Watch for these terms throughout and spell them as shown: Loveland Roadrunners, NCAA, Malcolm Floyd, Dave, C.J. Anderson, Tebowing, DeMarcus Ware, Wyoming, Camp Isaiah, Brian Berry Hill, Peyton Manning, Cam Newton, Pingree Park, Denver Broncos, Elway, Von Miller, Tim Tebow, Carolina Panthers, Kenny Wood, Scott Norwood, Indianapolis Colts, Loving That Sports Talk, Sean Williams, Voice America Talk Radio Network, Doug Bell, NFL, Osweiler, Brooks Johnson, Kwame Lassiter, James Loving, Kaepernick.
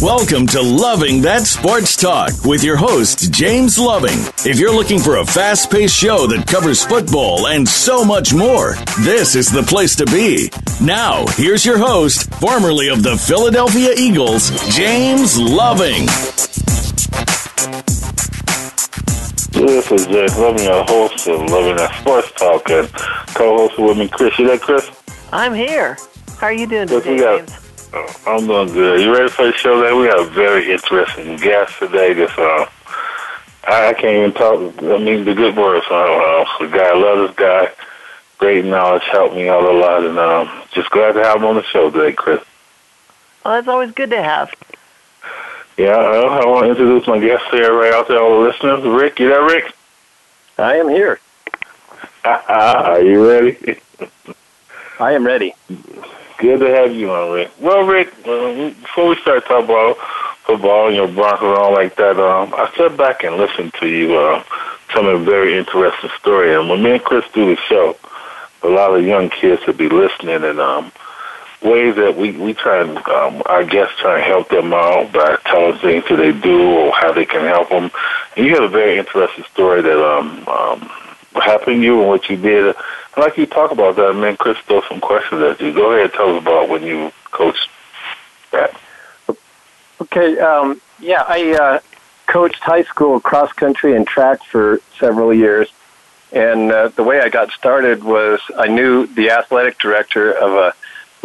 Welcome to Loving That Sports Talk with your host, James Loving. If you're looking for a fast-paced show that covers football and so much more, this is the place to be. Now, here's your host, formerly of the Philadelphia Eagles, James Loving. This is James Loving, your host of Loving That Sports Talk, and co-host with me, Chris. You there, Chris? I'm here. How are you doing today, James? I'm doing good. You ready for the show today? We got a very interesting guest today. I can't even talk. I mean, the good words. I love this guy. Great knowledge. Helped me out a lot. And just glad to have him on the show today, Chris. Well, that's always good to have. Yeah, I want to introduce my guest here right out there, all the listeners. Rick, you there, Rick? I am here. Are you ready? I am ready. Good to have you on, Rick. Well, Rick, before we start talking about football and your Broncos and all like that, I sat back and listened to you tell a very interesting story. And when me and Chris do the show, a lot of young kids will be listening, and ways that we try and, our guests try and help them out by telling things that they do or how they can help them. And you had a very interesting story that happened to you and what you did. I'd like you to talk about that, and then Chris throw some questions at you. Go ahead and tell us about when you coached that. Okay, I coached high school cross country and track for several years, and the way I got started was I knew the athletic director of a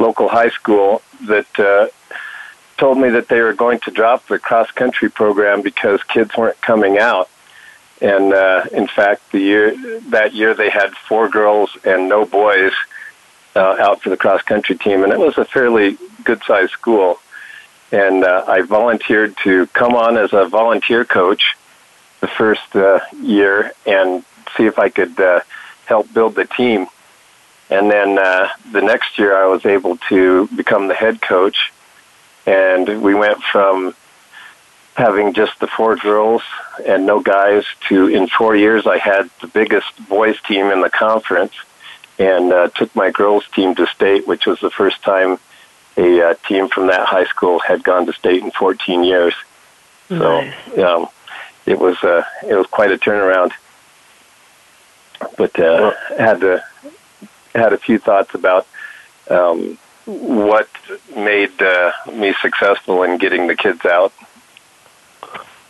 local high school that told me that they were going to drop the cross country program because kids weren't coming out. And in fact, that year they had 4 girls and no boys out for the cross-country team, and it was a fairly good-sized school. And I volunteered to come on as a volunteer coach the first year and see if I could help build the team. And then the next year, I was able to become the head coach, and we went from having just the 4 girls and no guys to, in 4 years, I had the biggest boys team in the conference and took my girls team to state, which was the first time a team from that high school had gone to state in 14 years. Nice. So it was quite a turnaround. But had a few thoughts about what made me successful in getting the kids out.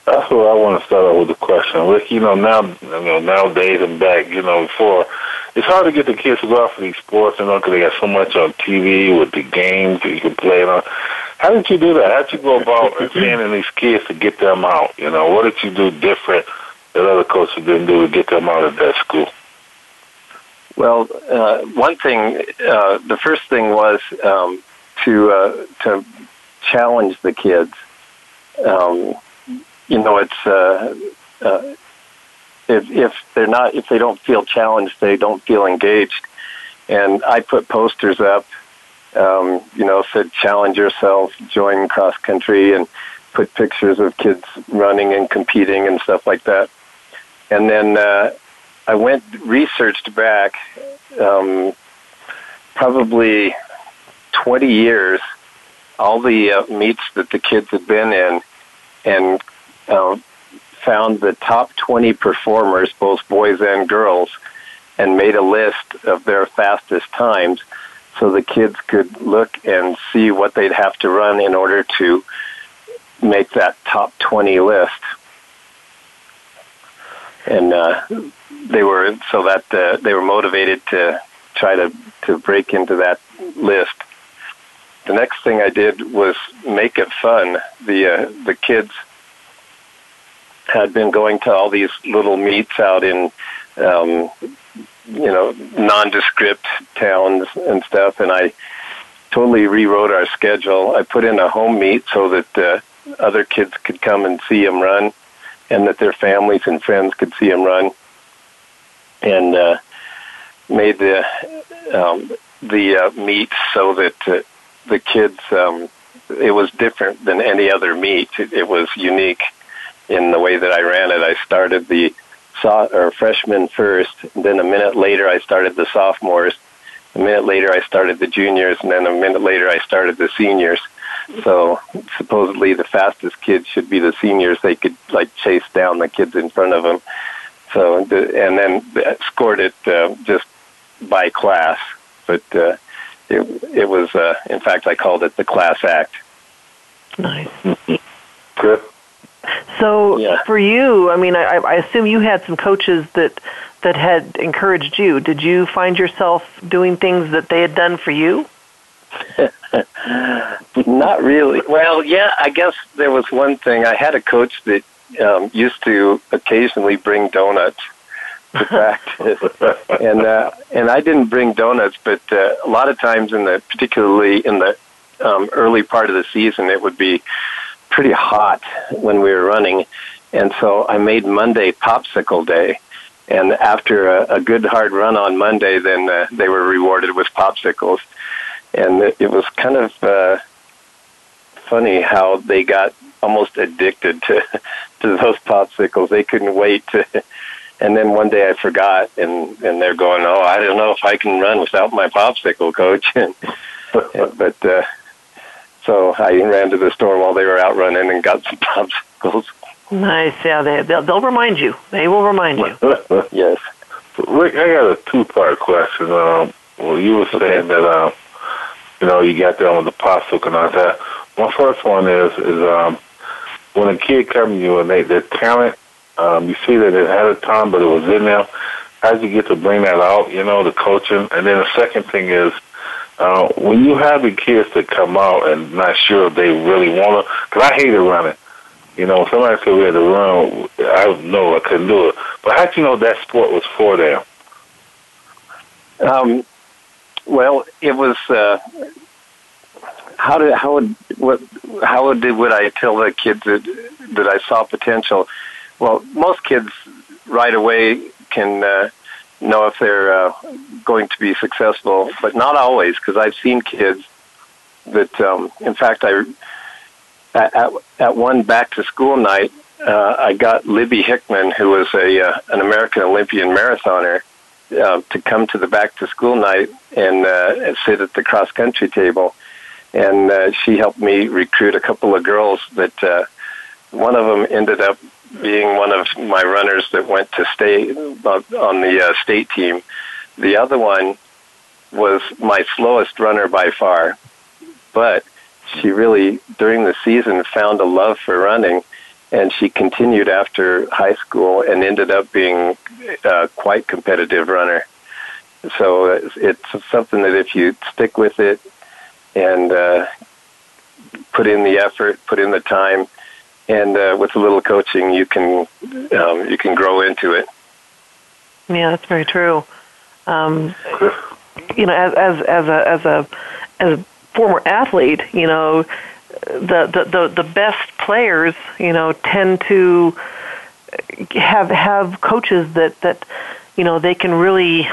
That's what I want to start out with the question. Rick, nowadays and back, before, it's hard to get the kids to go out for these sports, because they got so much on TV with the games that you can play. How did you do that? How did you go about training these kids to get them out? What did you do different that other coaches didn't do to get them out of that school? Well, the first thing was to challenge the kids. If they don't feel challenged, they don't feel engaged. And I put posters up, said challenge yourself, join cross country, and put pictures of kids running and competing and stuff like that. And then I researched back probably 20 years, all the meets that the kids had been in, and found the top 20 performers, both boys and girls, and made a list of their fastest times so the kids could look and see what they'd have to run in order to make that top 20 list. And they were motivated to try to break into that list. The next thing I did was make it fun. The kids had been going to all these little meets out in, nondescript towns and stuff, and I totally rewrote our schedule. I put in a home meet so that other kids could come and see him run, and that their families and friends could see him run, and made the meet so that the kids, it was different than any other meet. It was unique in the way that I ran it. I started the freshmen first, and then a minute later I started the sophomores, a minute later I started the juniors, and then a minute later I started the seniors. So supposedly the fastest kids should be the seniors. They could chase down the kids in front of them. So, and then scored it just by class. But it was, in fact, I called it the class act. Nice. Good. So for you, I mean, I assume you had some coaches that had encouraged you. Did you find yourself doing things that they had done for you? Not really. Well, yeah, I guess there was one thing. I had a coach that used to occasionally bring donuts to practice, and I didn't bring donuts, but a lot of times, particularly in the early part of the season, it would be pretty hot when we were running, and so I made Monday Popsicle Day. And after a good hard run on Monday, then they were rewarded with popsicles. And it was kind of funny how they got almost addicted to those popsicles. They couldn't wait. And then one day I forgot, and they're going, "Oh, I don't know if I can run without my popsicle, Coach." But so I ran to the store while they were out running and got some popsicles. Nice. Yeah, they'll remind you. They will remind you. Yes. Rick, I got a two-part question. Well, you were saying that... you got there with the popsicle and all that. My first one is when a kid comes to you and their talent, you see that it had a time, but it was in them. How'd you get to bring that out, the coaching? And then the second thing is, when you have the kids that come out and not sure if they really want to, because I hated running. Somebody said we had to run. I couldn't do it. But how'd you know that sport was for them? Well, it was how would I tell the kids that I saw potential? Well, most kids right away can know if they're going to be successful, but not always, because I've seen kids that, in fact, at one back to school night, I got Libby Hickman, who was an American Olympian marathoner, to come to the back-to-school night and sit at the cross-country table. And she helped me recruit a couple of girls that one of them ended up being one of my runners that went to stay on the state team. The other one was my slowest runner by far. But she really, during the season, found a love for running, and she continued after high school and ended up being quite competitive runner. So it's something that if you stick with it and put in the effort, put in the time, and with a little coaching, you can grow into it. Yeah, that's very true. As a former athlete, The best players, tend to have coaches that they can really,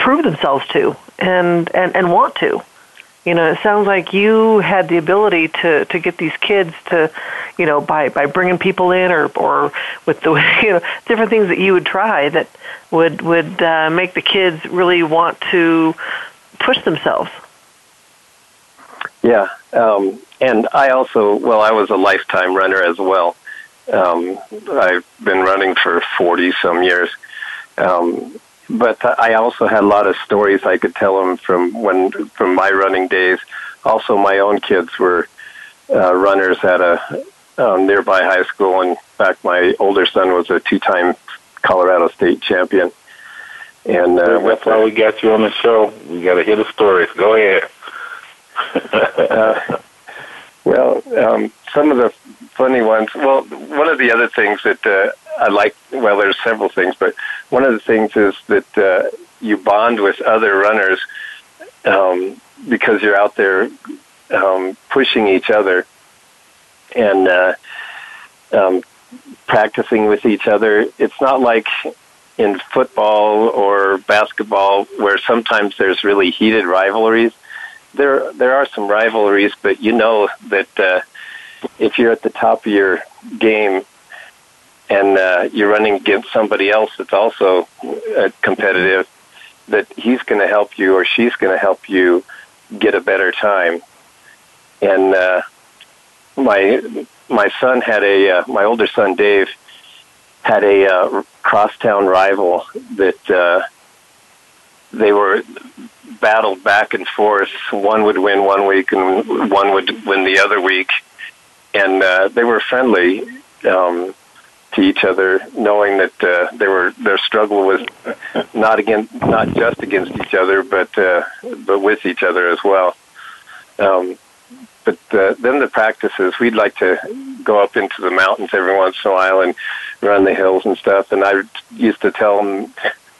prove themselves to and want to. It sounds like you had the ability to get these kids to, by bringing people in or with the different things that you would try that would make the kids really want to push themselves. Yeah, and I also, I was a lifetime runner as well. I've been running for 40-some years. But I also had a lot of stories I could tell them from my running days. Also, my own kids were runners at a nearby high school. In fact, my older son was a two-time Colorado State champion. And that's why we got you on the show. We got to hear the stories. Go ahead. Some of the funny ones. Well, one of the other things that I like, well, there's several things, but one of the things is that you bond with other runners because you're out there pushing each other and practicing with each other. It's not like in football or basketball where sometimes there's really heated rivalries. There are some rivalries, but you know that if you're at the top of your game and you're running against somebody else that's also competitive, that he's going to help you or she's going to help you get a better time. And my son had my older son Dave had a crosstown rival that they were battled back and forth. One would win one week and one would win the other week. And they were friendly to each other, knowing that their struggle was not just against each other, but with each other as well. But then the practices, we'd like to go up into the mountains every once in a while and run the hills and stuff. And I used to tell them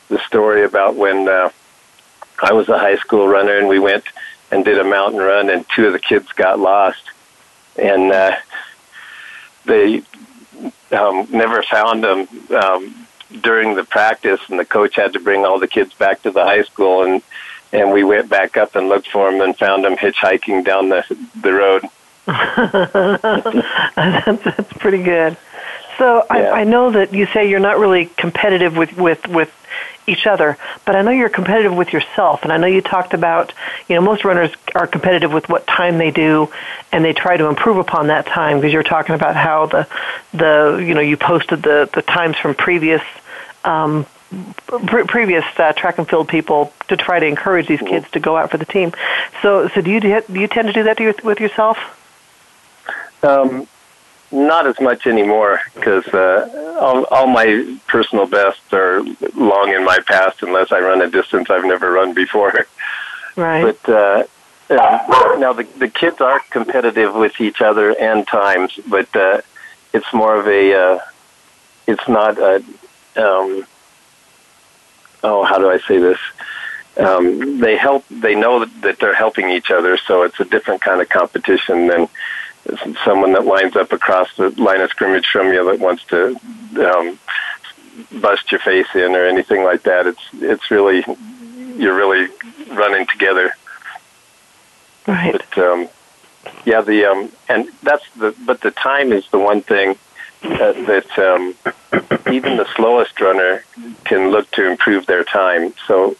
the story about when I was a high school runner and we went and did a mountain run and two of the kids got lost. And they never found them during the practice, and the coach had to bring all the kids back to the high school, and we went back up and looked for them and found them hitchhiking down the road. That's pretty good. So yeah. I know that you say you're not really competitive with each other, but I know you're competitive with yourself, and I know you talked about, you know, most runners are competitive with what time they do, and they try to improve upon that time, because you're talking about how you posted the times from previous track and field people to try to encourage these kids to go out for the team. So do you tend to do that with yourself? Not as much anymore, because all my personal bests are long in my past, unless I run a distance I've never run before. Right. But now the kids are competitive with each other and times, but it's more of a it's not a how do I say this? They help. They know that they're helping each other, so it's a different kind of competition than someone that lines up across the line of scrimmage from you that wants to bust your face in or anything like that. It's really, you're really running together. Right. But, but the time is the one thing that even the slowest runner can look to improve their time. So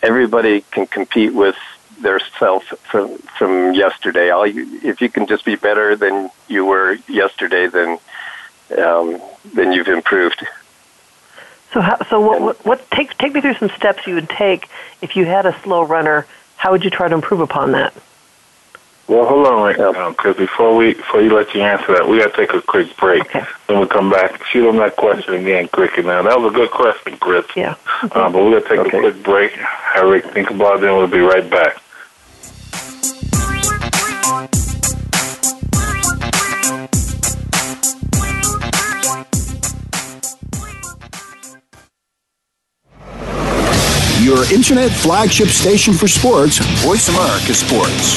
everybody can compete with their self from yesterday. If you can just be better than you were yesterday, then you've improved. Take me through some steps you would take if you had a slow runner. How would you try to improve upon that? Well, hold on, Rick, because before you let you answer that, we got to take a quick break. Okay. Then we'll come back. Shoot them that question again, quickly. Now, that was a good question, Chris. Yeah. But we're going to take a quick break. Have Rick think about it, then we'll be right back. Your internet flagship station for sports, Voice America Sports.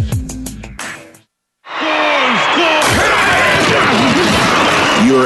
Your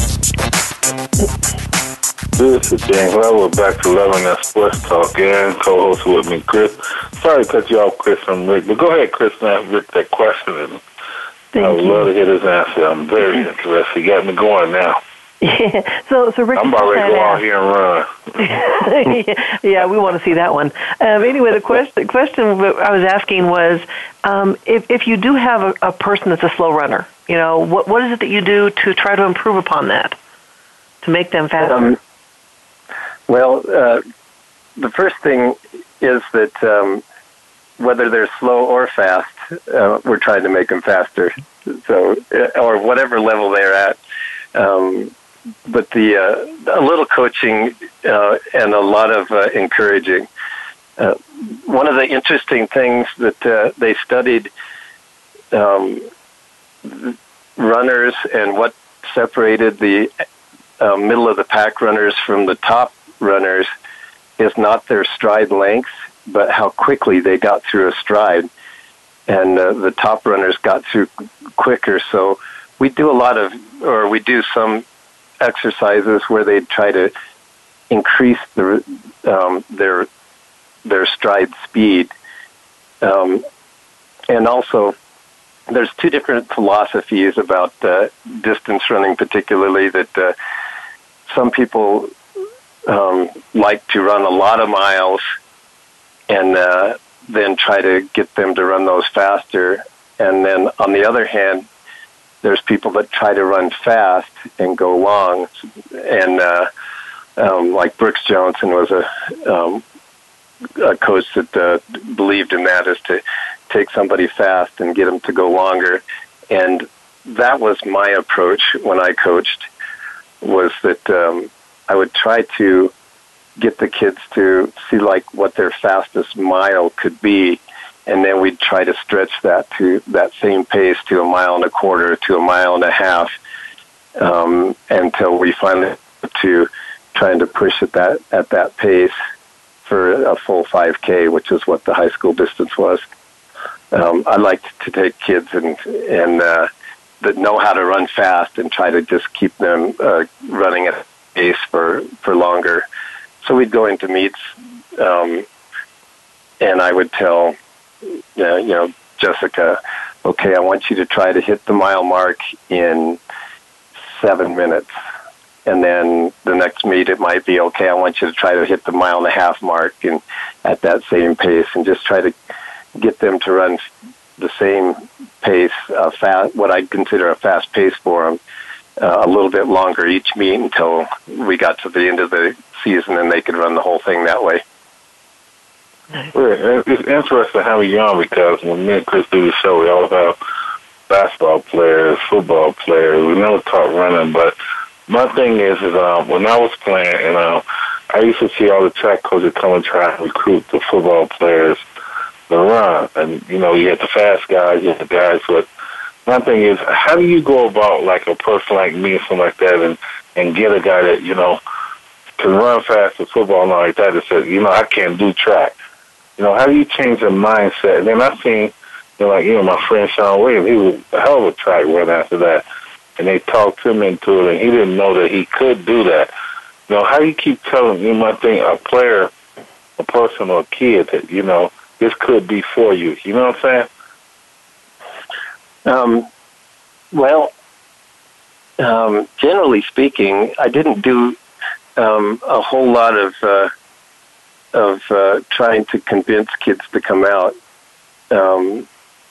This is James Loving. Back to Loving That Sports Talk. And co-host with me, Chris. Sorry to cut you off, Chris and Rick, but go ahead, Chris, and ask Rick that question. I'd love to hear his answer. I'm very interested. You got me going now. Yeah. So Rick, I'm about ready to go out here and run. Yeah, we want to see that one. Anyway, the question I was asking was, if you do have a person that's a slow runner, you know, what is it that you do to try to improve upon that, to make them faster? The first thing is that whether they're slow or fast, we're trying to make them faster, so, or whatever level they're at. But a little coaching and a lot of encouraging. One of the interesting things that they studied runners and what separated the middle of the pack runners from the top runners is not their stride length, but how quickly they got through a stride. And the top runners got through quicker. So we do some exercises where they try to increase their stride speed. And also, there's two different philosophies about distance running, particularly that some people like to run a lot of miles and then try to get them to run those faster. And then on the other hand, there's people that try to run fast and go long. And like Brooks Johnson was a coach that believed in that, is to take somebody fast and get them to go longer. And that was my approach when I coached, was that I would try to get the kids to see like what their fastest mile could be, and then we'd try to stretch that to that same pace to a mile and a quarter, to a mile and a half, until we finally to trying to push at that pace for a full 5K, which is what the high school distance was. I like to take kids and that know how to run fast and try to just keep them running at pace for longer. So we'd go into meets, and I would tell, Jessica, okay, I want you to try to hit the mile mark in 7 minutes. And then the next meet, it might be, okay, I want you to try to hit the mile and a half mark and at that same pace, and just try to get them to run the same pace, fast, what I consider a fast pace for them, a little bit longer each meet until we got to the end of the season and they could run the whole thing that way. It's interesting how we are, because when me and Chris do the show, we all have basketball players, football players. We never talk running, but my thing is when I was playing, I used to see all the track coaches come and try and recruit the football players to run. And, you had the fast guys, you had the guys with. My thing is, how do you go about, like, a person like me or something like that and get a guy that, can run fast with football and all like that, and says, I can't do track? How do you change their mindset? And then I've seen, my friend Sean Williams, he was a hell of a track runner after that, and they talked him into it, and he didn't know that he could do that. know, how you keep telling, you might think a player, a person, or a kid that, you know, this could be for you. You know what I'm saying? Generally speaking, I didn't do a whole lot of trying to convince kids to come out.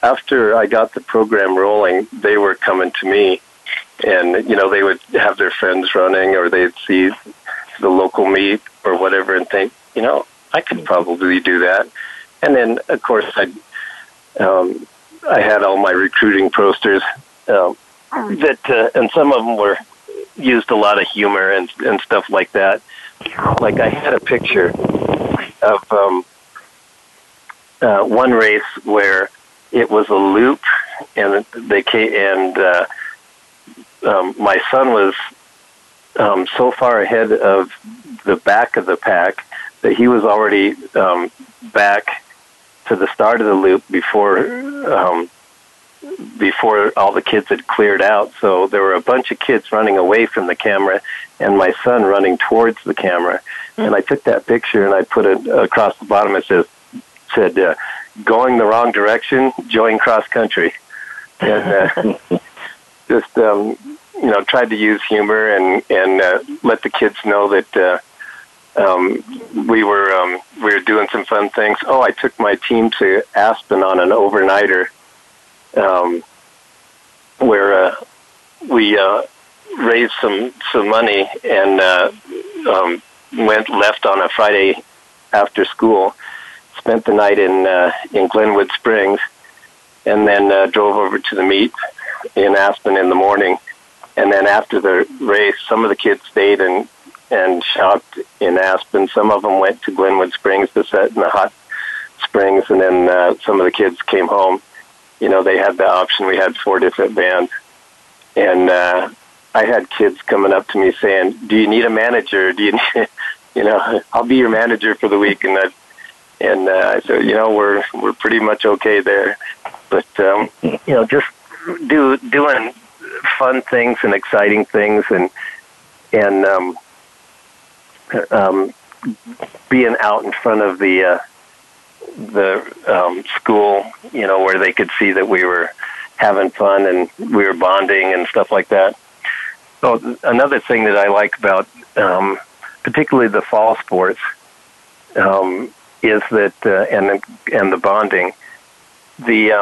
After I got the program rolling, they were coming to me, and, you know, they would have their friends running, or they'd see the local meet or whatever and think, you know, I could probably do that. And then, of course, I had all my recruiting posters and some of them were used a lot of humor and stuff like that. Like, I had a picture of one race where it was a loop, and they came, and my son was so far ahead of the back of the pack that he was already back to the start of the loop before all the kids had cleared out. So there were a bunch of kids running away from the camera and my son running towards the camera. And I took that picture and I put it across the bottom. It said, going the wrong direction, join cross country. And just, you know, tried to use humor and let the kids know that we were doing some fun things. Oh, I took my team to Aspen on an overnighter, where we raised some money and left on a Friday after school, spent the night in Glenwood Springs, and then drove over to the meet in Aspen in the morning. And then after the race, some of the kids stayed and shopped in Aspen. Some of them went to Glenwood Springs to set in the hot springs, and then some of the kids came home. You know, they had the option. We had 4 different bands. And I had kids coming up to me saying, do you need a manager? Do you need, you know, I'll be your manager for the week. And I said, you know, we're pretty much okay there. But, you know, just doing fun things and exciting things and being out in front of the school, you know, where they could see that we were having fun and we were bonding and stuff like that. So another thing that I like about particularly the fall sports is that and the bonding, the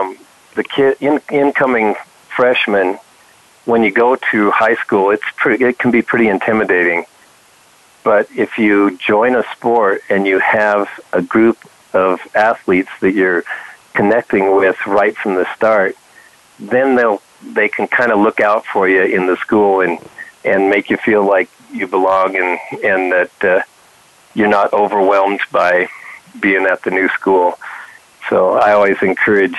incoming freshmen, when you go to high school, it can be pretty intimidating. But if you join a sport and you have a group of athletes that you're connecting with right from the start, then they can kind of look out for you in the school and make you feel like you belong and that you're not overwhelmed by being at the new school. So I always encourage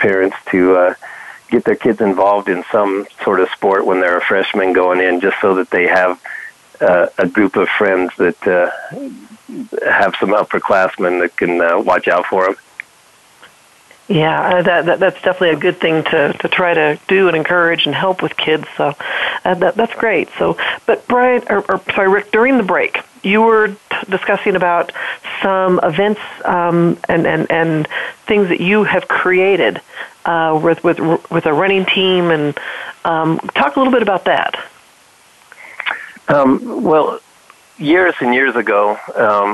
parents to get their kids involved in some sort of sport when they're a freshman going in, just so that they have a group of friends that have some upperclassmen that can watch out for them. Yeah, that's definitely a good thing to try to do and encourage and help with kids. So that's great. So, but Brian, sorry, Rick, during the break, you were discussing about some events and things that you have created with a running team, and talk a little bit about that. Well, years and years ago,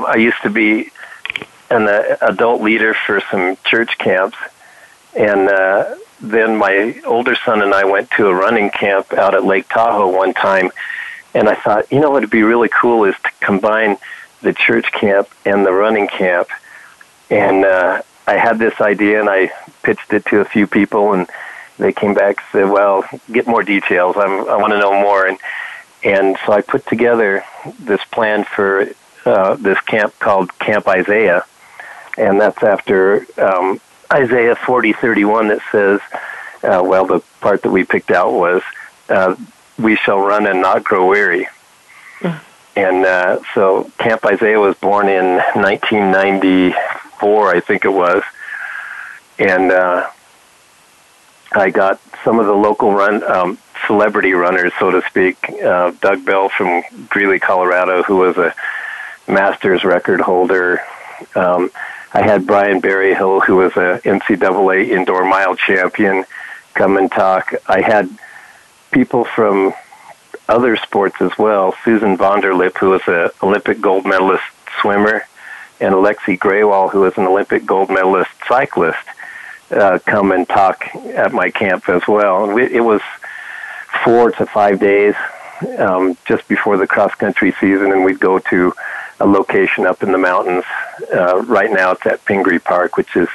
I used to be an adult leader for some church camps, and then my older son and I went to a running camp out at Lake Tahoe one time, and I thought, you know, what would be really cool is to combine the church camp and the running camp, and I had this idea, and I pitched it to a few people, and they came back and said, well, get more details, I want to know more, And so I put together this plan for this camp called Camp Isaiah, and that's after Isaiah 40:31 that says, the part that we picked out was, we shall run and not grow weary. Mm-hmm. And so Camp Isaiah was born in 1994, I think it was, and I got some of the local celebrity runners, so to speak. Doug Bell from Greeley, Colorado, who was a Masters record holder. I had Brian Berry Hill, who was a NCAA indoor mile champion, come and talk. I had people from other sports as well. Susan Vonderlip, who was an Olympic gold medalist swimmer, and Alexi Graywall, who was an Olympic gold medalist cyclist, come and talk at my camp as well. And it was 4 to 5 days just before the cross-country season, and we'd go to a location up in the mountains. Right now it's at Pingree Park, which is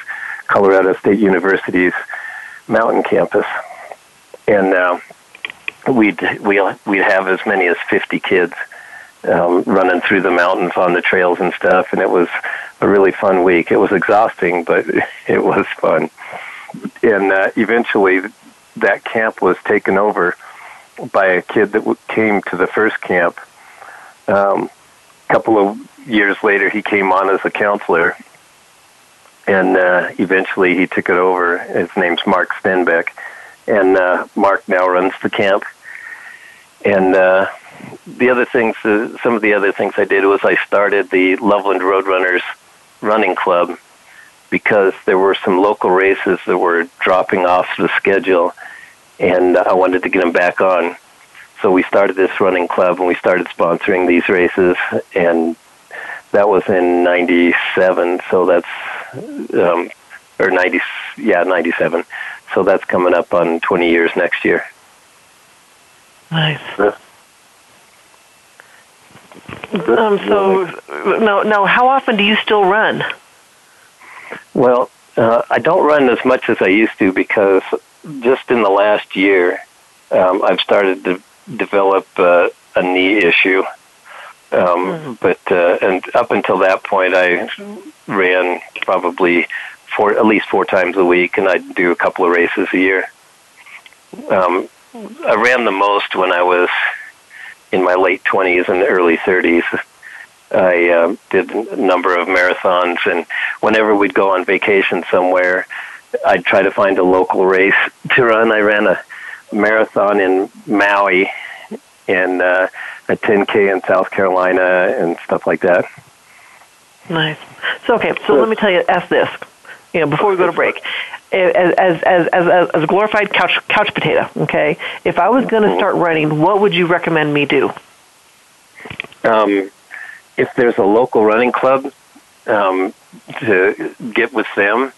Colorado State University's mountain campus. And we'd have as many as 50 kids running through the mountains on the trails and stuff, and it was a really fun week. It was exhausting, but it was fun. And eventually that camp was taken over by a kid that came to the first camp. A couple of years later, he came on as a counselor, and eventually he took it over. His name's Mark Stenbeck, and Mark now runs the camp. And the other things, some of the other things I did was I started the Loveland Roadrunners running club because there were some local races that were dropping off the schedule, and I wanted to get them back on. So we started this running club, and we started sponsoring these races, and that was in 97, so that's, or 90, yeah, 97. So that's coming up on 20 years next year. Nice. So, how often do you still run? Well, I don't run as much as I used to because just in the last year, I've started to develop a knee issue. And up until that point, I ran probably at least four times a week, and I'd do a couple of races a year. I ran the most when I was in my late 20s and early 30s. I did a number of marathons, and whenever we'd go on vacation somewhere, I'd try to find a local race to run. I ran a marathon in Maui and a 10K in South Carolina and stuff like that. Nice. So, okay, so let me ask this, before we go to break. As a glorified couch potato, okay, if I was going to start running, what would you recommend me do? If there's a local running club, to get with them.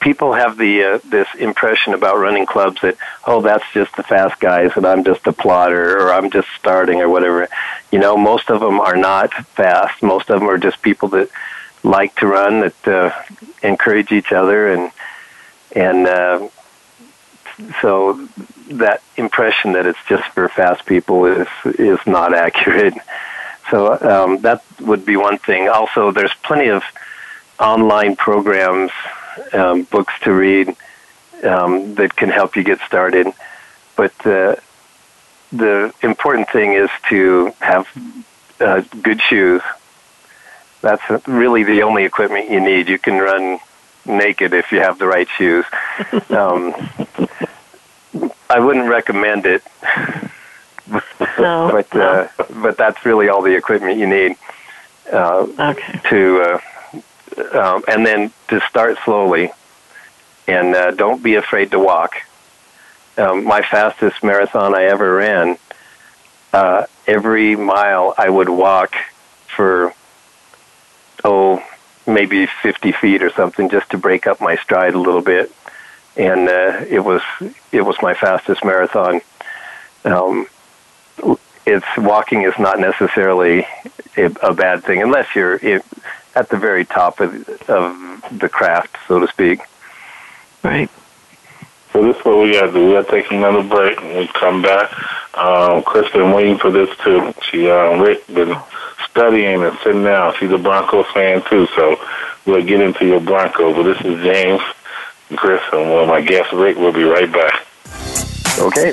People have this impression about running clubs that, oh, that's just the fast guys and I'm just a plotter or I'm just starting or whatever. Most of them are not fast. Most of them are just people that like to run, that encourage each other, and so that impression that it's just for fast people is not accurate. So that would be one thing. Also, there's plenty of online programs, books to read that can help you get started. But the important thing is to have good shoes. That's really the only equipment you need. You can run naked if you have the right shoes. I wouldn't recommend it, but that's really all the equipment you need. And then to start slowly, and don't be afraid to walk. My fastest marathon I ever ran, every mile I would walk for maybe 50 feet or something, just to break up my stride a little bit, and it was my fastest marathon. Walking is not necessarily a bad thing unless you're at the very top of the craft, so to speak. Right. So this is what we got to do. We got to take another break and we come back. Chris been waiting for this too. She Rick been studying and sitting down. She's a Broncos fan too, so we'll get into your Broncos. But this is James and Chris, and one of my guests, Rick. We'll be right back. Okay.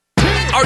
Are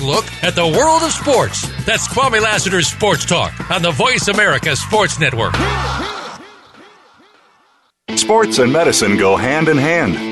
look at the world of sports. That's Kwame Lassiter's Sports Talk on the Voice America Sports Network. Sports and medicine go hand in hand.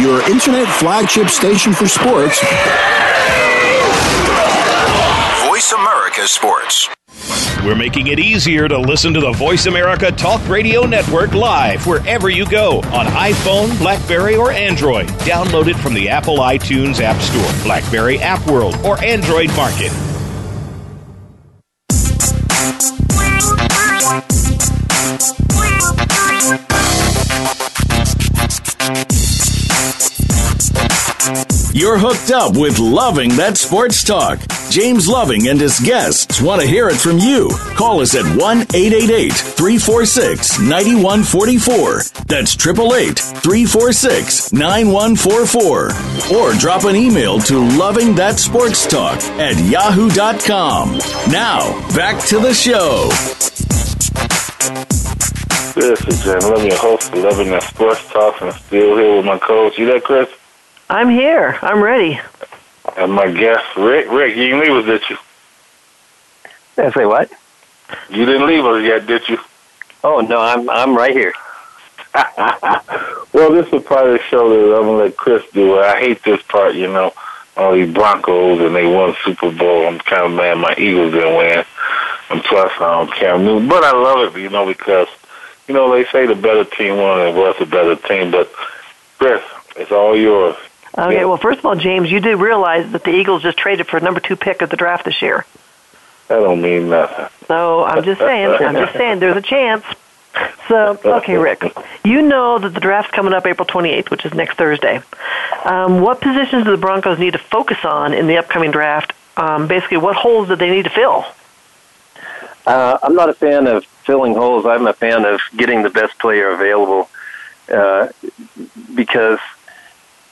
Your internet flagship station for sports. Voice America Sports. We're making it easier to listen to the Voice America Talk Radio Network live wherever you go on iPhone, BlackBerry, or Android. Download it from the Apple iTunes App Store, BlackBerry App World, or Android Market. You're hooked up with Loving That Sports Talk. James Loving and his guests want to hear it from you. Call us at 1-888-346-9144. That's 888-346-9144. Or drop an email to lovingthatsportstalk@yahoo.com. Now, back to the show. This is James Loving, your host of Loving That Sports Talk, and I'm still here with my coach. You there, Chris? I'm here. I'm ready. And my guest, Rick. Rick, you didn't leave us, did you? Did I say what? You didn't leave us yet, did you? Oh, no, I'm right here. Well, this is probably the show that I'm going to let Chris do. I hate this part, you know. All these Broncos, and they won Super Bowl. I'm kind of mad my Eagles didn't win. And plus, I don't care. But I love it, you know, because, you know, they say the better team won, and it was a better team. But, Chris, it's all yours. Okay, yeah. Well, first of all, James, you do realize that the Eagles just traded for number 2 pick of the draft this year. That don't mean nothing. So I'm just saying there's a chance. So, okay, Rick, you know that the draft's coming up April 28th, which is next Thursday. What positions do the Broncos need to focus on in the upcoming draft? Basically, what holes do they need to fill? I'm not a fan of filling holes. I'm a fan of getting the best player available because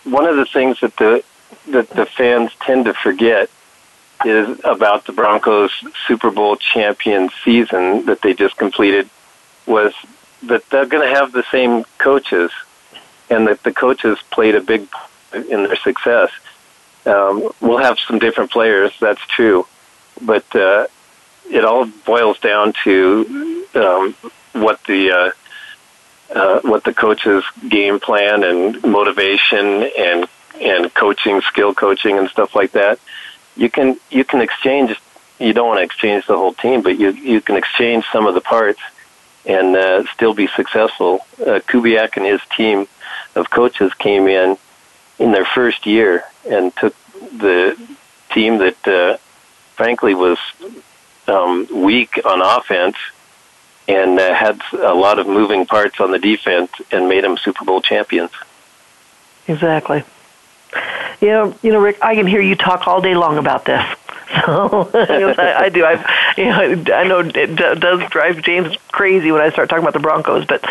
one of the things that the fans tend to forget is about the Broncos' Super Bowl champion season that they just completed was that they're going to have the same coaches and that the coaches played a big part in their success. We'll have some different players, that's true, but it all boils down to what the coach's game plan and motivation and coaching, skill coaching and stuff like that. You can exchange. You don't want to exchange the whole team, but you can exchange some of the parts and still be successful. Kubiak and his team of coaches came in their first year and took the team that frankly was weak on offense and had a lot of moving parts on the defense and made them Super Bowl champions. Exactly. You know, Rick, I can hear you talk all day long about this. So I do. I know it does drive James crazy when I start talking about the Broncos, but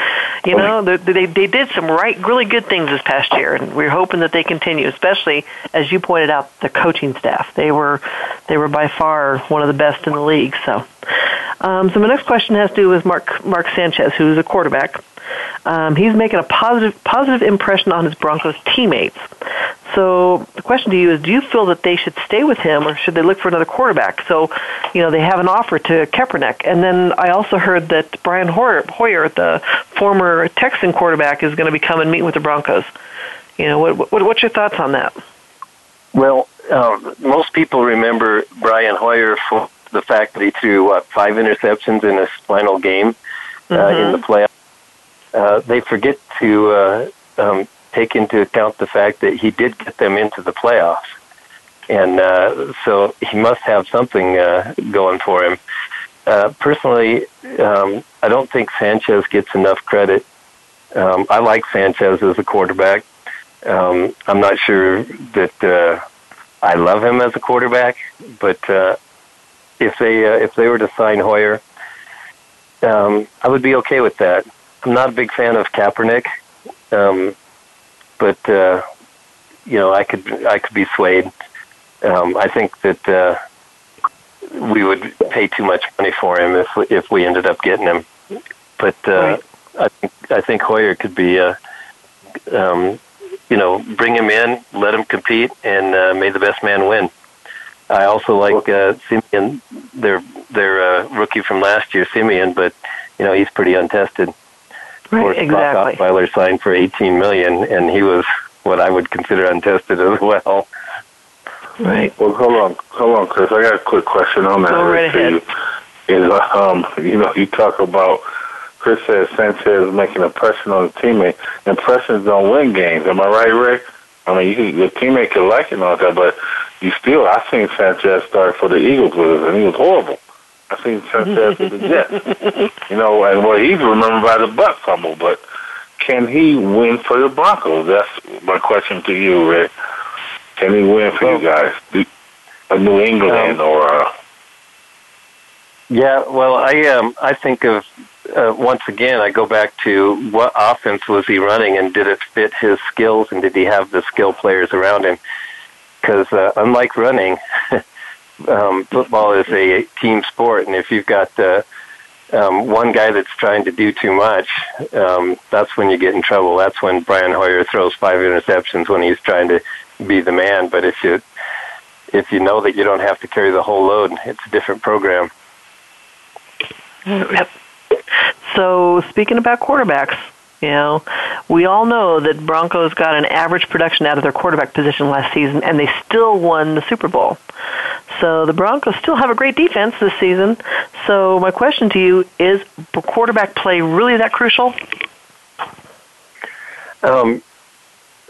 you know they did some really good things this past year, and we're hoping that they continue. Especially as you pointed out, the coaching staff they were by far one of the best in the league. So my next question has to do with Mark Sanchez, who is a quarterback. He's making a positive impression on his Broncos teammates. So the question to you is, do you feel that they should stay with him, or should they look for another quarterback? So, you know, they have an offer to Kaepernick. And then I also heard that Brian Hoyer, the former Texan quarterback, is going to be coming meet with the Broncos. You know, what's your thoughts on that? Well, most people remember Brian Hoyer for the fact that he threw, five interceptions in his final game in the playoffs. They forget to take into account the fact that he did get them into the playoffs. And so he must have something going for him. Personally, I don't think Sanchez gets enough credit. I like Sanchez as a quarterback. I'm not sure that I love him as a quarterback, but if they were to sign Hoyer, I would be okay with that. I'm not a big fan of Kaepernick, but you know, I could be swayed. I think that we would pay too much money for him if we ended up getting him. But I think Hoyer could be you know, bring him in, let him compete, and may the best man win. I also like Simeon, their rookie from last year, Simeon, but you know, he's pretty untested. Right, of course, exactly. Rock Osweiler signed for $18 million, and he was what I would consider untested as well. Right. Well, hold on, Chris. I got a quick question on that. Go right ahead. You know, you talk about. Chris says Sanchez is making an impression on his teammate. Impressions don't win games. Am I right, Rick? I mean, your teammate can like it and all that, but you still, I seen Sanchez start for the Eagles with us, and he was horrible. I seen Sanchez with the Jets. You know, and well, he's remembered by the butt fumble, but can he win for the Broncos? That's my question to you, Rick. Can he win for you guys? A New England or a... Yeah, well, I think of... once again, I go back to what offense was he running, and did it fit his skills, and did he have the skill players around him? Because unlike running, football is a team sport, and if you've got one guy that's trying to do too much, that's when you get in trouble. That's when Brian Hoyer throws 5 interceptions when he's trying to be the man. But if you know that you don't have to carry the whole load, it's a different program. Yep. So, speaking about quarterbacks, you know, we all know that Broncos got an average production out of their quarterback position last season, and they still won the Super Bowl. So, the Broncos still have a great defense this season. So, my question to you is, quarterback play really that crucial?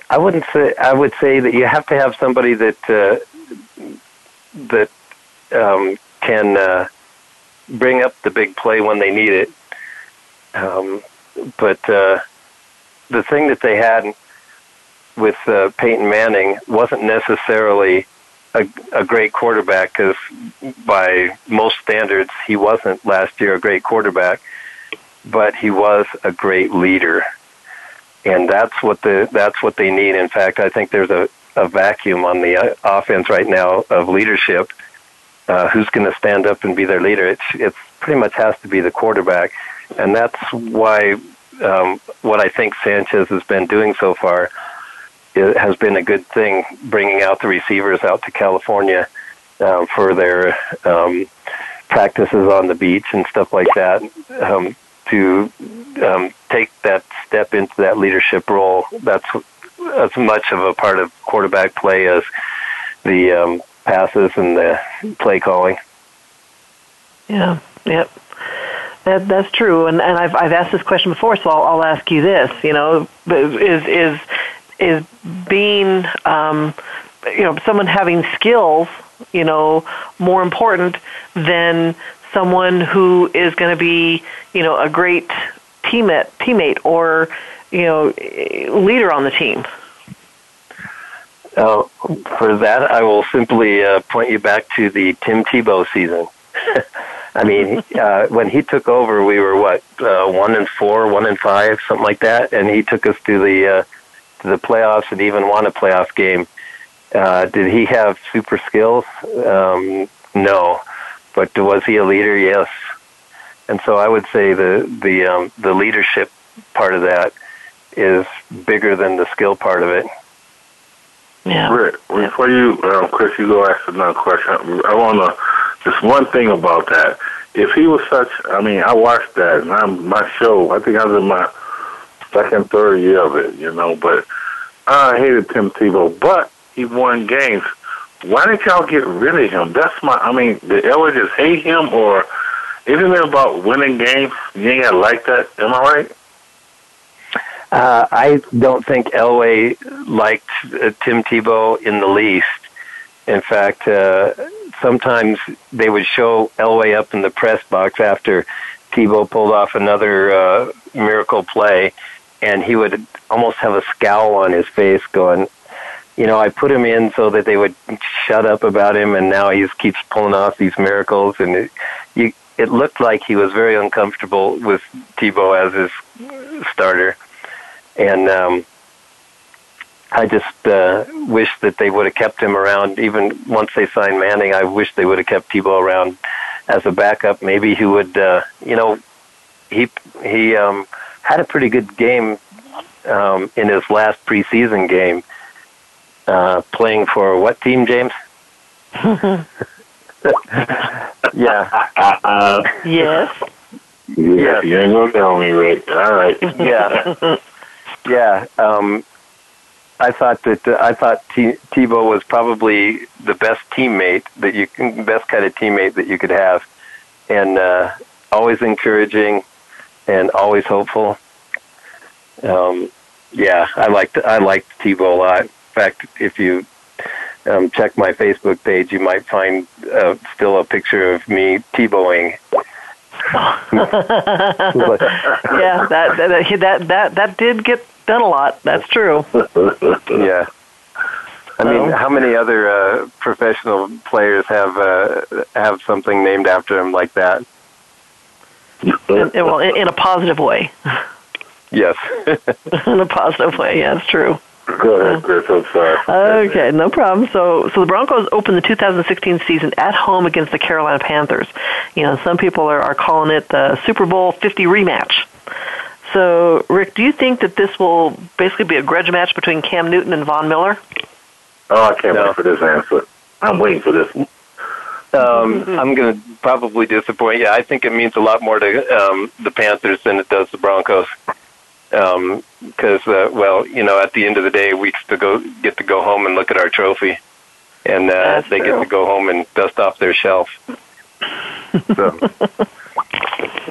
I would say that you have to have somebody that can bring up the big play when they need it. But the thing that they had with Peyton Manning wasn't necessarily a great quarterback, because by most standards, he wasn't last year a great quarterback, but he was a great leader. And that's what they need. In fact, I think there's a vacuum on the offense right now of leadership. Who's going to stand up and be their leader? It's pretty much has to be the quarterback. And that's why what I think Sanchez has been doing so far has been a good thing, bringing out the receivers out to California for their practices on the beach and stuff like that, to take that step into that leadership role. That's as much of a part of quarterback play as the passes and the play calling. Yeah, yep. That's true, and I've asked this question before, so I'll ask you this. You know, is being you know, someone having skills, you know, more important than someone who is going to be, you know, a great teammate or, you know, leader on the team? For that, I will simply point you back to the Tim Tebow season. I mean, when he took over, we were 1-4, 1-5, something like that, and he took us to the playoffs and even won a playoff game. Did he have super skills? No, but was he a leader? Yes. And so I would say the leadership part of that is bigger than the skill part of it. Yeah. Rick, before you, Chris, you go ask another question. I want to, just one thing about that. If he was such, I mean, I watched that, and my show, I think I was in my second, third year of it, you know, but I hated Tim Tebow, but he won games. Why did y'all get rid of him? That's my, I mean, did Elway just hate him, or isn't it about winning games? You ain't got to like that, am I right? I don't think Elway liked Tim Tebow in the least. In fact, sometimes they would show Elway up in the press box after Tebow pulled off another miracle play, and he would almost have a scowl on his face going, you know, I put him in so that they would shut up about him, and now he just keeps pulling off these miracles. And it looked like he was very uncomfortable with Tebow as his starter. And I just wish that they would have kept him around. Even once they signed Manning, I wish they would have kept Tebow around as a backup. Maybe he would, you know, he had a pretty good game in his last preseason game, playing for what team, James? Yes. Yeah, you ain't gonna tell me, Rick. All right. Yeah. Yeah, I thought Tebow was probably the best kind of teammate that you could have, and always encouraging and always hopeful. Yeah, I liked Tebow a lot. In fact, if you check my Facebook page, you might find still a picture of me Tebowing. Yeah, that did get done a lot. That's true. Yeah. I mean, how many other professional players have something named after him like that? Well, in a positive way. Yes. In a positive way, yeah, it's true. Go ahead, Chris. I'm sorry. Okay, no problem. So the Broncos opened the 2016 season at home against the Carolina Panthers. You know, some people are calling it the Super Bowl 50 rematch. So, Rick, do you think that this will basically be a grudge match between Cam Newton and Von Miller? Oh, I can't wait for this answer. I'm waiting for this. I'm going to probably disappoint you. I think it means a lot more to the Panthers than it does the Broncos. Because, well, you know, at the end of the day, we get to go home and look at our trophy. And they get to go home and dust off their shelf.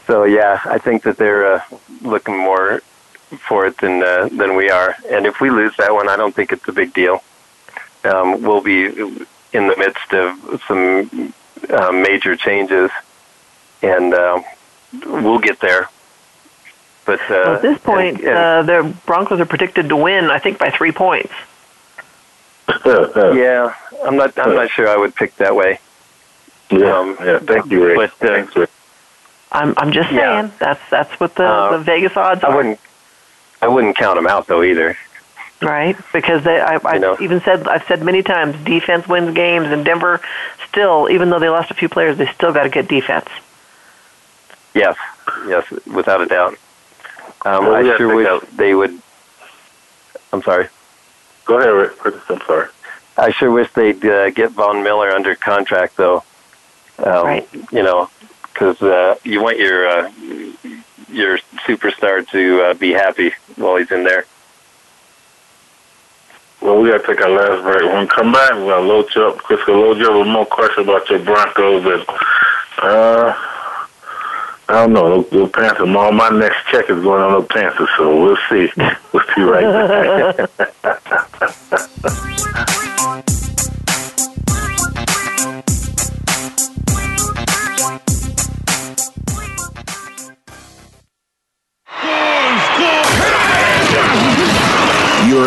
So yeah, I think that they're looking more for it than we are. And if we lose that one, I don't think it's a big deal. We'll be in the midst of some major changes, and we'll get there. But, well, at this point, the Broncos are predicted to win, I think, by 3 points. Yeah, I'm not sure I would pick that way. Yeah, thank you, Rick. But, thanks, Rick. I'm just saying that's what the Vegas odds are. I wouldn't count them out though either. Right, because I've said many times, defense wins games, and Denver still, even though they lost a few players, they still got to get defense. Yes, without a doubt. I sure wish they would. I'm sorry. Go ahead, Rick. I'm sorry. I sure wish they'd get Von Miller under contract, though. Right. You know, because you want your superstar to be happy while he's in there. Well, we got to take our last break. When we come back, we're going to load you up. Chris, we're going to load you up with more questions about your Broncos. And, I don't know, the Panthers. My next check is going on the Panthers, so we'll see. We'll see right back. Your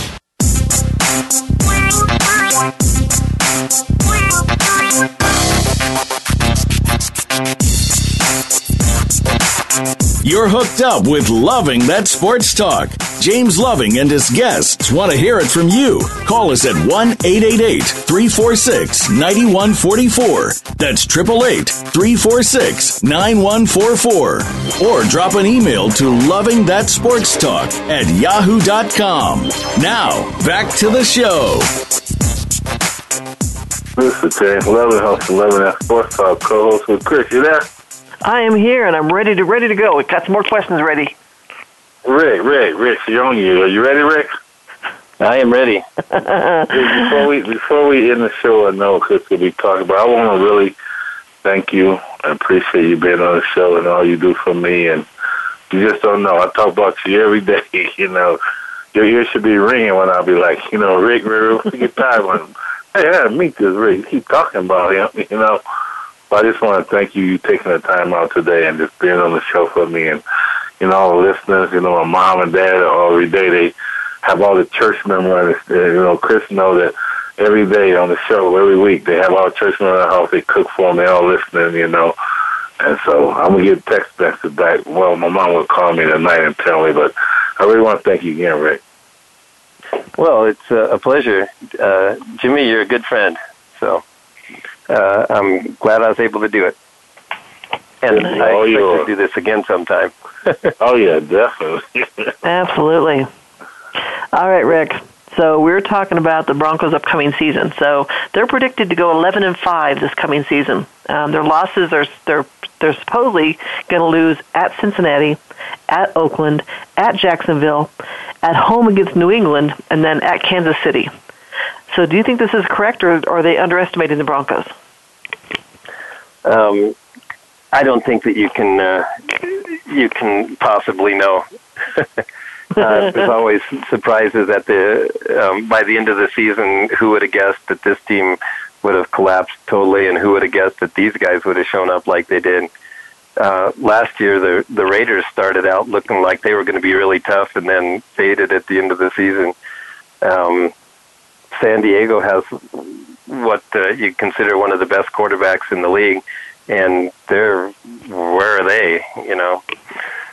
You're hooked up with Loving That Sports Talk. James Loving and his guests want to hear it from you. Call us at 1-888-346-9144. That's 888-346-9144. Or drop an email to lovingthatsportstalk@yahoo.com. Now, back to the show. This is James Loving, host of Loving That Sports Talk, co-host with Chris. You there? I am here, and I'm ready to go. We've got some more questions ready. Rick, you're on you. Are you ready, Rick? I am ready. Before we end the show, I know Chris will be talking about, I want to really thank you. I appreciate you being on the show and all you do for me. And you just don't know. I talk about you every day. You know, your ears should be ringing when I'll be like, you know, Rick, get tired when, hey, I gotta meet this Rick. You keep talking about him, you know. But I just want to thank you taking the time out today and just being on the show for me. And, you know, all the listeners, you know, my mom and dad, every day they have all the church members. You know, Chris know that every day on the show, every week, they have all the church members in the house. They cook for them. They all listening, you know. And so I'm going to get text messages back. Well, my mom will call me tonight and tell me. But I really want to thank you again, Rick. Well, it's a pleasure. Jimmy, you're a good friend, so... I'm glad I was able to do it. And I expect to do this again sometime. Oh, yeah, definitely. Absolutely. All right, Rick. So we're talking about the Broncos' upcoming season. So they're predicted to go 11-5 this coming season. Their losses are they're supposedly going to lose at Cincinnati, at Oakland, at Jacksonville, at home against New England, and then at Kansas City. So do you think this is correct, or are they underestimating the Broncos? I don't think that you can possibly know. There's always surprises at by the end of the season. Who would have guessed that this team would have collapsed totally, and who would have guessed that these guys would have shown up like they did? Last year, the Raiders started out looking like they were going to be really tough, and then faded at the end of the season. San Diego has what you consider one of the best quarterbacks in the league, and where are they, you know?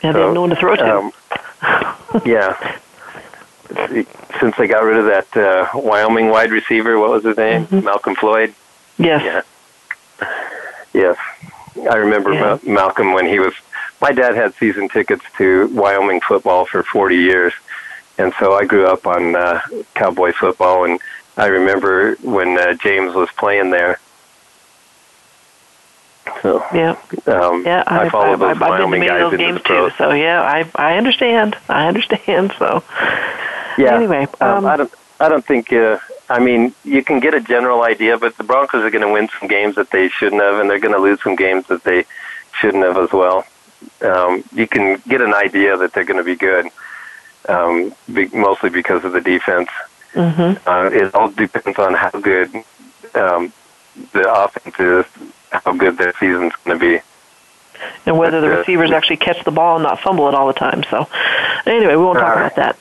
Yeah, they have no one to throw to. Yeah. Since they got rid of that Wyoming wide receiver, what was his name? Mm-hmm. Malcolm Floyd? Yes. Yeah. Yes. I remember Malcolm when he was... My dad had season tickets to Wyoming football for 40 years. And so I grew up on Cowboy football, and I remember when James was playing there. So I followed those Wyoming guys into the pros. So I understand. So anyway, I don't think. I mean, you can get a general idea, but the Broncos are going to win some games that they shouldn't have, and they're going to lose some games that they shouldn't have as well. You can get an idea that they're going to be good. Mostly because of the defense. Mm-hmm. It all depends on how good the offense is, how good their season's going to be. And whether the receivers actually catch the ball and not fumble it all the time. So anyway, we won't talk about that.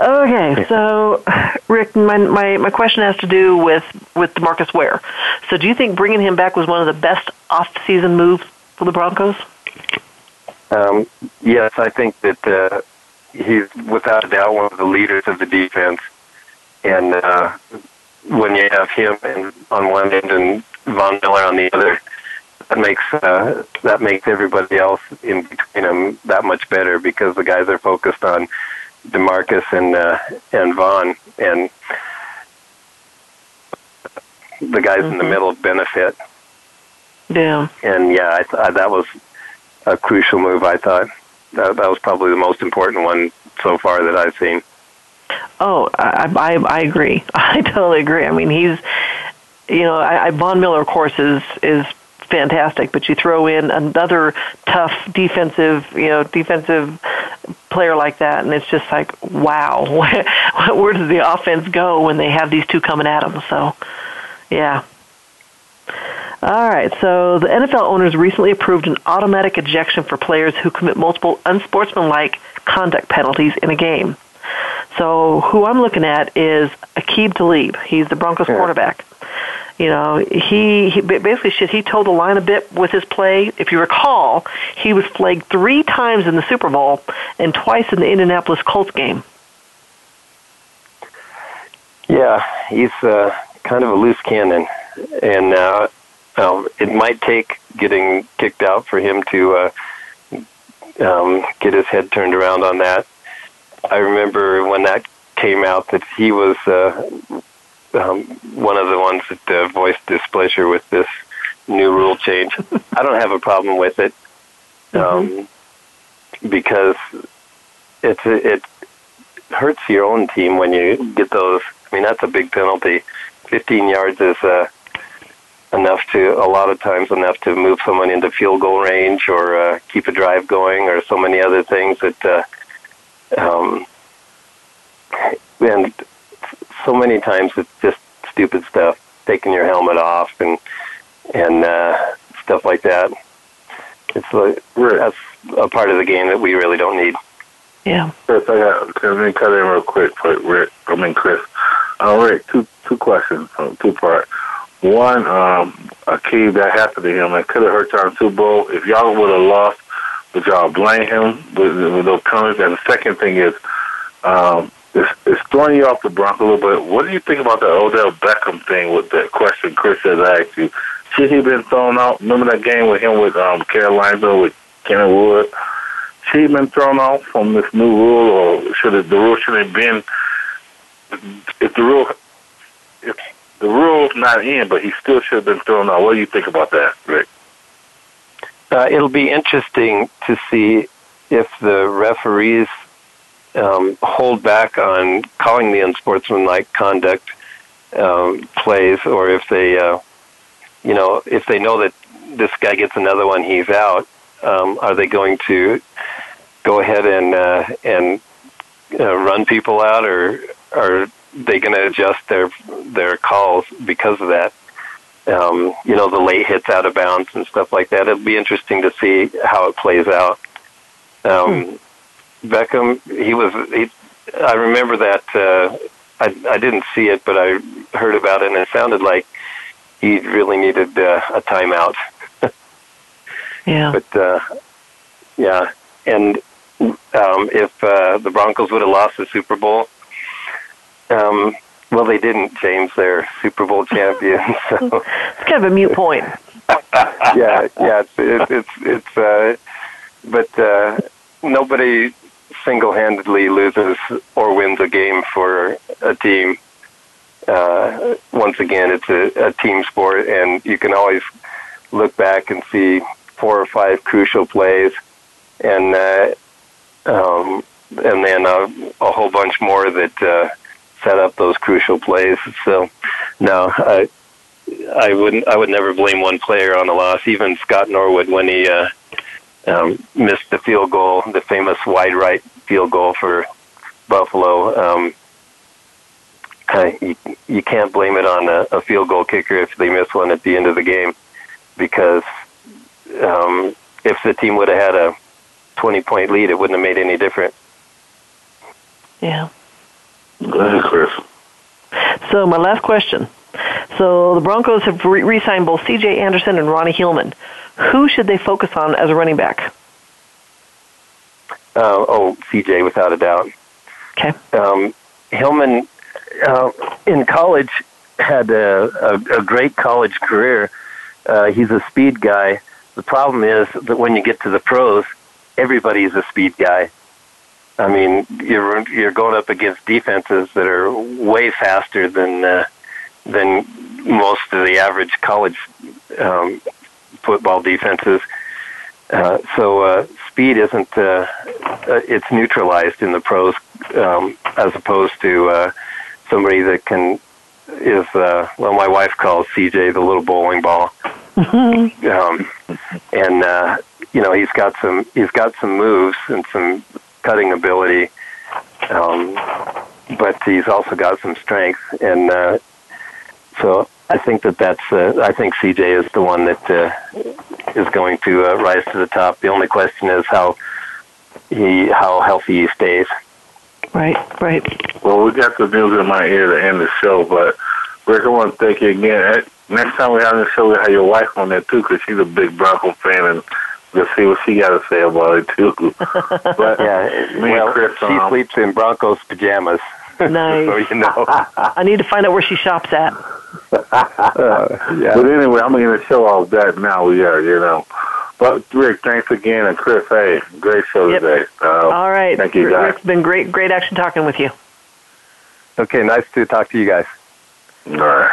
Okay, so Rick, my question has to do with DeMarcus Ware. So do you think bringing him back was one of the best off-season moves for the Broncos? Yes, I think that he's without a doubt one of the leaders of the defense. And when you have him on one end and Von Miller on the other, that makes everybody else in between them that much better, because the guys are focused on DeMarcus and Von, and the guys in the middle benefit. Yeah. And yeah, that was a crucial move. I thought that was probably the most important one so far that I've seen. Oh, I agree. I totally agree. I mean, he's, you know, Von Miller, of course, is fantastic, but you throw in another tough defensive player like that, and it's just like, wow, where does the offense go when they have these two coming at them? So, yeah. All right, so the NFL owners recently approved an automatic ejection for players who commit multiple unsportsmanlike conduct penalties in a game. So who I'm looking at is Aqib Talib. He's the Broncos quarterback. You know, he basically he told the line a bit with his play. If you recall, he was flagged 3 times in the Super Bowl and twice in the Indianapolis Colts game. Yeah, he's kind of a loose cannon, and it might take getting kicked out for him to get his head turned around on that. I remember when that came out that he was one of the ones that voiced displeasure with this new rule change. I don't have a problem with it because it hurts your own team when you get those. I mean, that's a big penalty. 15 yards is a lot of times enough to move someone into field goal range or keep a drive going, or so many other things that and so many times it's just stupid stuff, taking your helmet off and stuff like that. It's like, that's a part of the game that we really don't need. Yeah. Chris, let me cut in real quick for Rick. I mean, Chris. Rick, two questions, two part. One, Aqib, that happened to him. It could have hurt Tom Tebow. If y'all would have lost, would y'all blame him with those comments? And the second thing is, it's throwing you off the Broncos a little bit. What do you think about the Odell Beckham thing with that question Chris has asked you? Should he have been thrown out? Remember that game with him with Carolina, with Kenny Wood? Should he have been thrown out from this new rule, or the rule should have been, if the rule's not in, but he still should have been thrown out? What do you think about that, Rick? It'll be interesting to see if the referees hold back on calling the unsportsmanlike conduct plays, or if they, if they know that this guy gets another one, he's out. Are they going to go ahead and run people out, or are they going to adjust their calls because of that? The late hits out of bounds and stuff like that. It'll be interesting to see how it plays out. Beckham, I remember that, I didn't see it, but I heard about it, and it sounded like he really needed a timeout. Yeah. But, yeah, and if the Broncos would have lost the Super Bowl, well, they didn't, James. They're Super Bowl champions. So. It's kind of a mute point. yeah, it's nobody single-handedly loses or wins a game for a team. Once again, it's a team sport, and you can always look back and see 4 or 5 crucial plays, and then a whole bunch more that set up those crucial plays. So, no, I would never blame one player on a loss. Even Scott Norwood, when he missed the field goal, the famous wide right field goal for Buffalo. You can't blame it on a field goal kicker if they miss one at the end of the game, because if the team would have had a 20-point lead, it wouldn't have made any difference. Yeah. Go ahead, Chris. So my last question. So the Broncos have re-signed both C.J. Anderson and Ronnie Hillman. Who should they focus on as a running back? C.J., without a doubt. Okay. Hillman, in college, had a great college career. He's a speed guy. The problem is that when you get to the pros, everybody's a speed guy. I mean, you're going up against defenses that are way faster than most of the average college football defenses. So speed isn't it's neutralized in the pros as opposed to somebody that is my wife calls CJ the little bowling ball. And he's got some moves and some cutting ability, but he's also got some strength, and so I think I think CJ is the one that is going to rise to the top. The only question is how healthy he stays. Right. Well, we got the music in my ear to end the show, but Rick, I want to thank you again. Next time we have this show, we have your wife on there too, because she's a big Bronco fan, and we'll see what she got to say about it too. But she sleeps in Broncos pajamas. Nice. So you know. I need to find out where she shops at. Yeah. But anyway, I'm going to show all that now. We are, But Rick, thanks again, and Chris, hey, great show today. All right, thank you guys. It's been great action talking with you. Okay, nice to talk to you guys. All right.